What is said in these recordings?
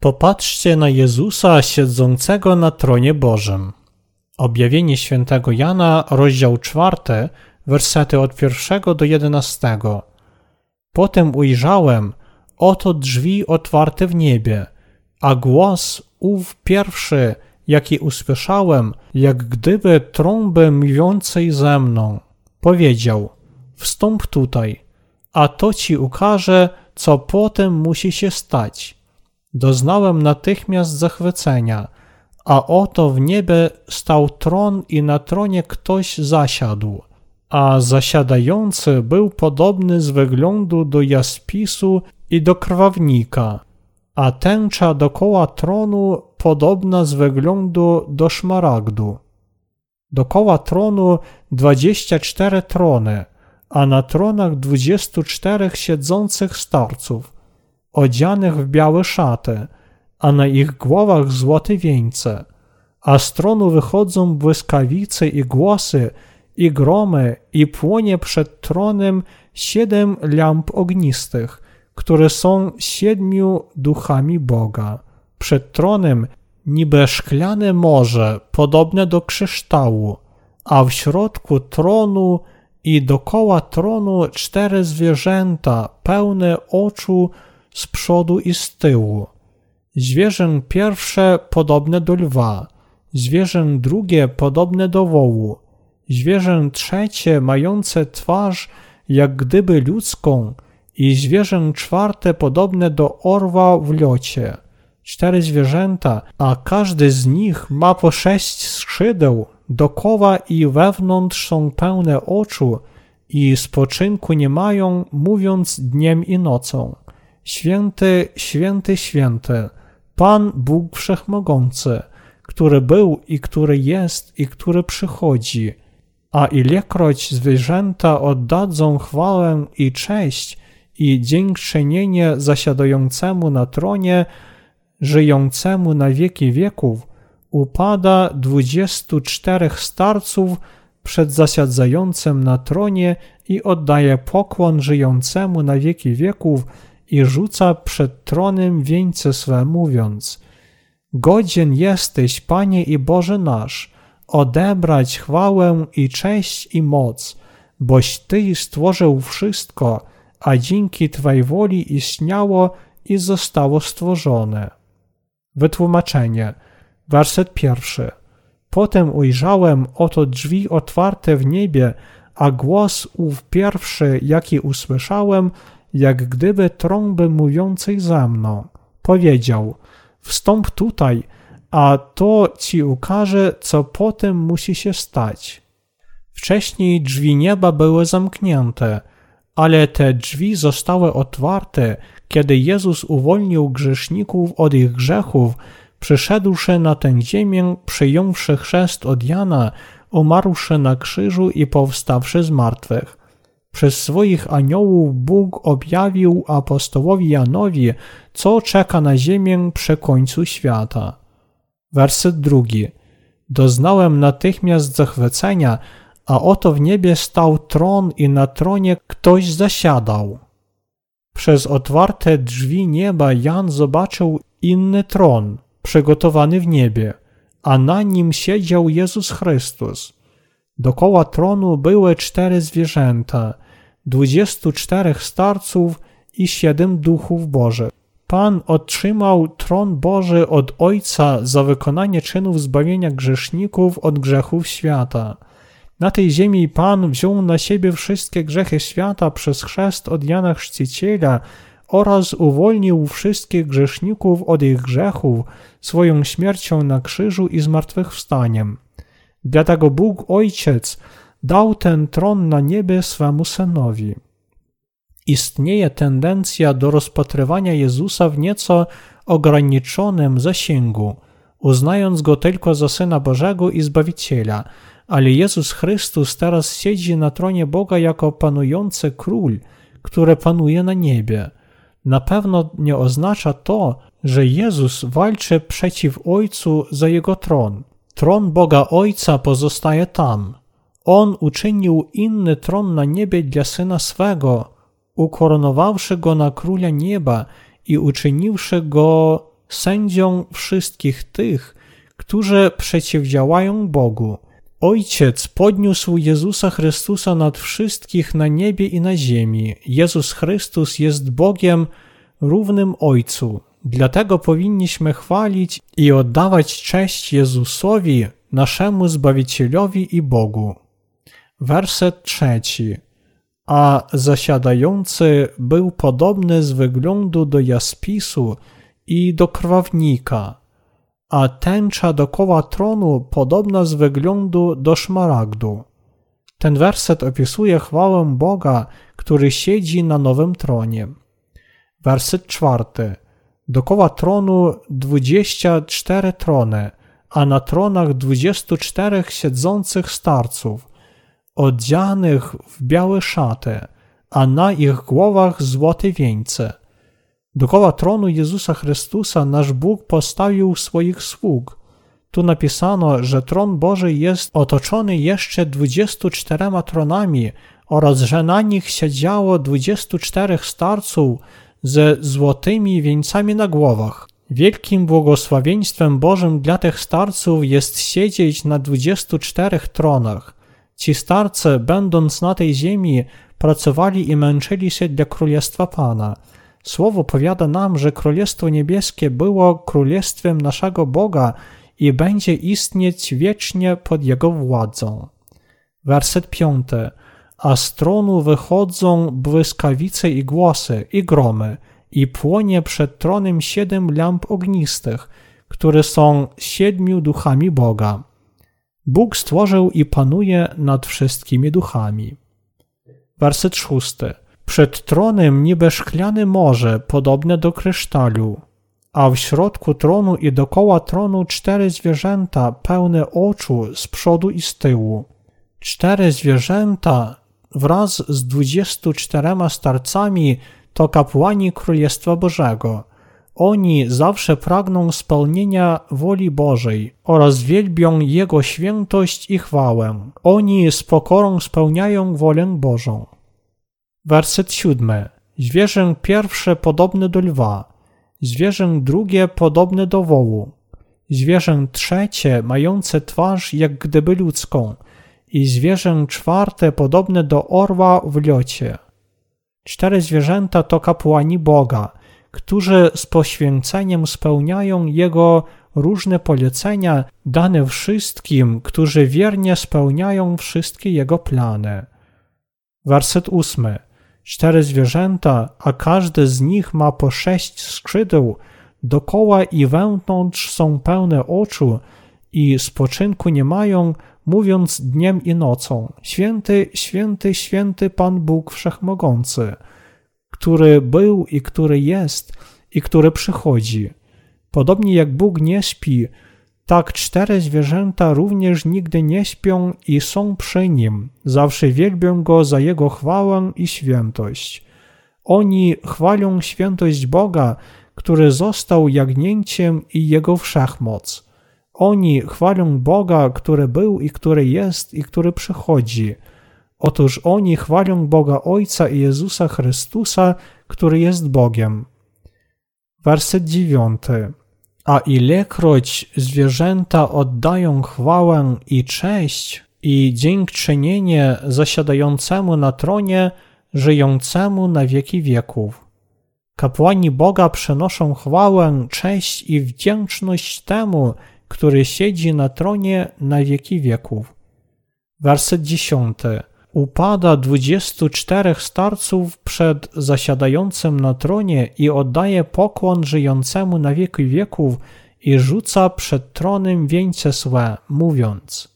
Popatrzcie na Jezusa siedzącego na tronie Bożym. Objawienie Świętego Jana, rozdział 4, wersety od 1 do 11. Potem ujrzałem, oto drzwi otwarte w niebie, a głos ów pierwszy, jaki usłyszałem, jak gdyby trąby mówiącej ze mną, powiedział: wstąp tutaj, a to ci ukaże, co potem musi się stać. Doznałem natychmiast zachwycenia, a oto w niebie stał tron i na tronie ktoś zasiadł, a zasiadający był podobny z wyglądu do jaspisu i do krwawnika, a tęcza dokoła tronu podobna z wyglądu do szmaragdu. Dokoła tronu 24 trony, a na tronach 24 siedzących starców, odzianych w białe szaty, a na ich głowach złote wieńce, a z tronu wychodzą błyskawice i głosy, i gromy, i płonie przed tronem 7 lamp ognistych, które są 7 duchami Boga. Przed tronem niby szklane morze, podobne do kryształu, a w środku tronu i dokoła tronu 4 zwierzęta, pełne oczu z przodu i z tyłu. Zwierzę pierwsze podobne do lwa, zwierzę drugie podobne do wołu, zwierzę trzecie mające twarz jak gdyby ludzką i zwierzę czwarte podobne do orła w locie. 4 zwierzęta, a każdy z nich ma po 6 skrzydeł, dokoła i wewnątrz są pełne oczu i spoczynku nie mają, mówiąc dniem i nocą: święty, święty, święty, Pan Bóg Wszechmogący, który był i który jest i który przychodzi. A ilekroć zwierzęta oddadzą chwałę i cześć i dziękczynienie zasiadającemu na tronie, żyjącemu na wieki wieków, upada 24 starców przed zasiadającym na tronie i oddaje pokłon żyjącemu na wieki wieków i rzuca przed tronem wieńce swe, mówiąc: godzien jesteś, Panie i Boże nasz, odebrać chwałę i cześć i moc, boś Ty stworzył wszystko, a dzięki Twej woli istniało i zostało stworzone. Wytłumaczenie. Werset 1. Potem ujrzałem, oto drzwi otwarte w niebie, a głos ów pierwszy, jaki usłyszałem, jak gdyby trąby mówiącej za mną, powiedział: wstąp tutaj, a to ci ukaże, co potem musi się stać. Wcześniej drzwi nieba były zamknięte, ale te drzwi zostały otwarte, kiedy Jezus uwolnił grzeszników od ich grzechów, przyszedłszy na tę ziemię, przyjąwszy chrzest od Jana, umarłszy na krzyżu i powstawszy z martwych. Przez swoich aniołów Bóg objawił apostołowi Janowi, co czeka na ziemię przy końcu świata. Werset 2. Doznałem natychmiast zachwycenia, a oto w niebie stał tron i na tronie ktoś zasiadał. Przez otwarte drzwi nieba Jan zobaczył inny tron, przygotowany w niebie, a na nim siedział Jezus Chrystus. Dokoła tronu były 4 zwierzęta, 24 starców i 7 duchów Bożych. Pan otrzymał tron Boży od Ojca za wykonanie czynów zbawienia grzeszników od grzechów świata. Na tej ziemi Pan wziął na siebie wszystkie grzechy świata przez chrzest od Jana Chrzciciela oraz uwolnił wszystkich grzeszników od ich grzechów swoją śmiercią na krzyżu i zmartwychwstaniem. Dlatego Bóg Ojciec dał ten tron na niebie swemu Synowi. Istnieje tendencja do rozpatrywania Jezusa w nieco ograniczonym zasięgu, uznając Go tylko za Syna Bożego i Zbawiciela, ale Jezus Chrystus teraz siedzi na tronie Boga jako panujący Król, który panuje na niebie. Na pewno nie oznacza to, że Jezus walczy przeciw Ojcu za Jego tron. Tron Boga Ojca pozostaje tam. On uczynił inny tron na niebie dla Syna swego, ukoronowawszy Go na Króla Nieba i uczyniwszy Go sędzią wszystkich tych, którzy przeciwdziałają Bogu. Ojciec podniósł Jezusa Chrystusa nad wszystkich na niebie i na ziemi. Jezus Chrystus jest Bogiem równym Ojcu. Dlatego powinniśmy chwalić i oddawać cześć Jezusowi, naszemu Zbawicielowi i Bogu. Werset 3. A zasiadający był podobny z wyglądu do jaspisu i do krwawnika, a tęcza dokoła tronu podobna z wyglądu do szmaragdu. Ten werset opisuje chwałę Boga, który siedzi na nowym tronie. Werset 4. Dokoła tronu 24 trony, a na tronach 24 siedzących starców, odzianych w białe szaty, a na ich głowach złote wieńce. Dokoła tronu Jezusa Chrystusa nasz Bóg postawił swoich sług. Tu napisano, że tron Boży jest otoczony jeszcze 24 tronami oraz że na nich siedziało 24 starców ze złotymi wieńcami na głowach. Wielkim błogosławieństwem Bożym dla tych starców jest siedzieć na 24 tronach. Ci starcy, będąc na tej ziemi, pracowali i męczyli się dla Królestwa Pana. Słowo powiada nam, że Królestwo Niebieskie było Królestwem naszego Boga i będzie istnieć wiecznie pod Jego władzą. Werset 5. A z tronu wychodzą błyskawice i głosy, i gromy, i płonie przed tronem 7 lamp ognistych, które są 7 duchami Boga. Bóg stworzył i panuje nad wszystkimi duchami. Werset 6. Przed tronem niby szklane morze, podobne do kryształu, a w środku tronu i dokoła tronu 4 zwierzęta pełne oczu z przodu i z tyłu. 4 zwierzęta wraz z 24 starcami to kapłani Królestwa Bożego. Oni zawsze pragną spełnienia woli Bożej oraz wielbią Jego świętość i chwałę. Oni z pokorą spełniają wolę Bożą. Werset 7. Zwierzę pierwsze podobne do lwa, zwierzę drugie podobne do wołu, zwierzę trzecie mające twarz jak gdyby ludzką i zwierzę czwarte podobne do orła w locie. 4 zwierzęta to kapłani Boga, którzy z poświęceniem spełniają Jego różne polecenia dane wszystkim, którzy wiernie spełniają wszystkie Jego plany. Werset 8. 4 zwierzęta, a każde z nich ma po 6 skrzydeł, dokoła i wewnątrz są pełne oczu i spoczynku nie mają, mówiąc dniem i nocą: Święty, święty, święty Pan Bóg Wszechmogący, który był i który jest i który przychodzi. Podobnie jak Bóg nie śpi, tak 4 zwierzęta również nigdy nie śpią i są przy Nim. Zawsze wielbią Go za Jego chwałę i świętość. Oni chwalą świętość Boga, który został jagnięciem i Jego wszechmoc. Oni chwalą Boga, który był i który jest i który przychodzi. Otóż oni chwalą Boga Ojca i Jezusa Chrystusa, który jest Bogiem. Werset 9. A ilekroć zwierzęta oddają chwałę i cześć i dziękczynienie zasiadającemu na tronie, żyjącemu na wieki wieków. Kapłani Boga przynoszą chwałę, cześć i wdzięczność temu, który siedzi na tronie na wieki wieków. Werset 10. Upada 24 starców przed zasiadającym na tronie i oddaje pokłon żyjącemu na wieki wieków i rzuca przed tronem wieńce swe, mówiąc: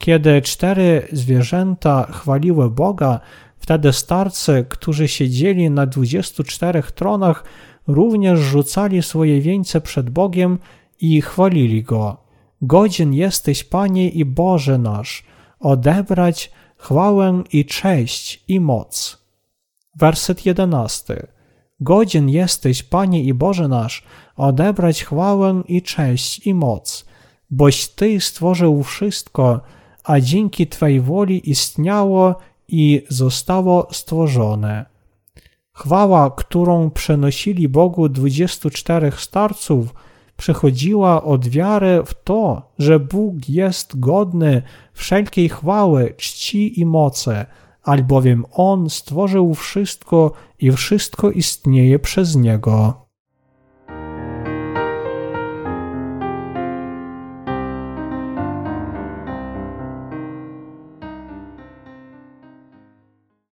Kiedy 4 zwierzęta chwaliły Boga, wtedy starcy, którzy siedzieli na 24 tronach, również rzucali swoje wieńce przed Bogiem i chwalili Go. Godzien jesteś, Panie i Boże nasz, odebrać chwałę i cześć i moc. Werset 11. Godzien jesteś, Panie i Boże nasz, odebrać chwałę i cześć i moc, boś Ty stworzył wszystko, a dzięki Twej woli istniało i zostało stworzone. Chwała, którą przenosili Bogu 24 starców, przechodziła od wiary w to, że Bóg jest godny wszelkiej chwały, czci i mocy, albowiem On stworzył wszystko i wszystko istnieje przez Niego.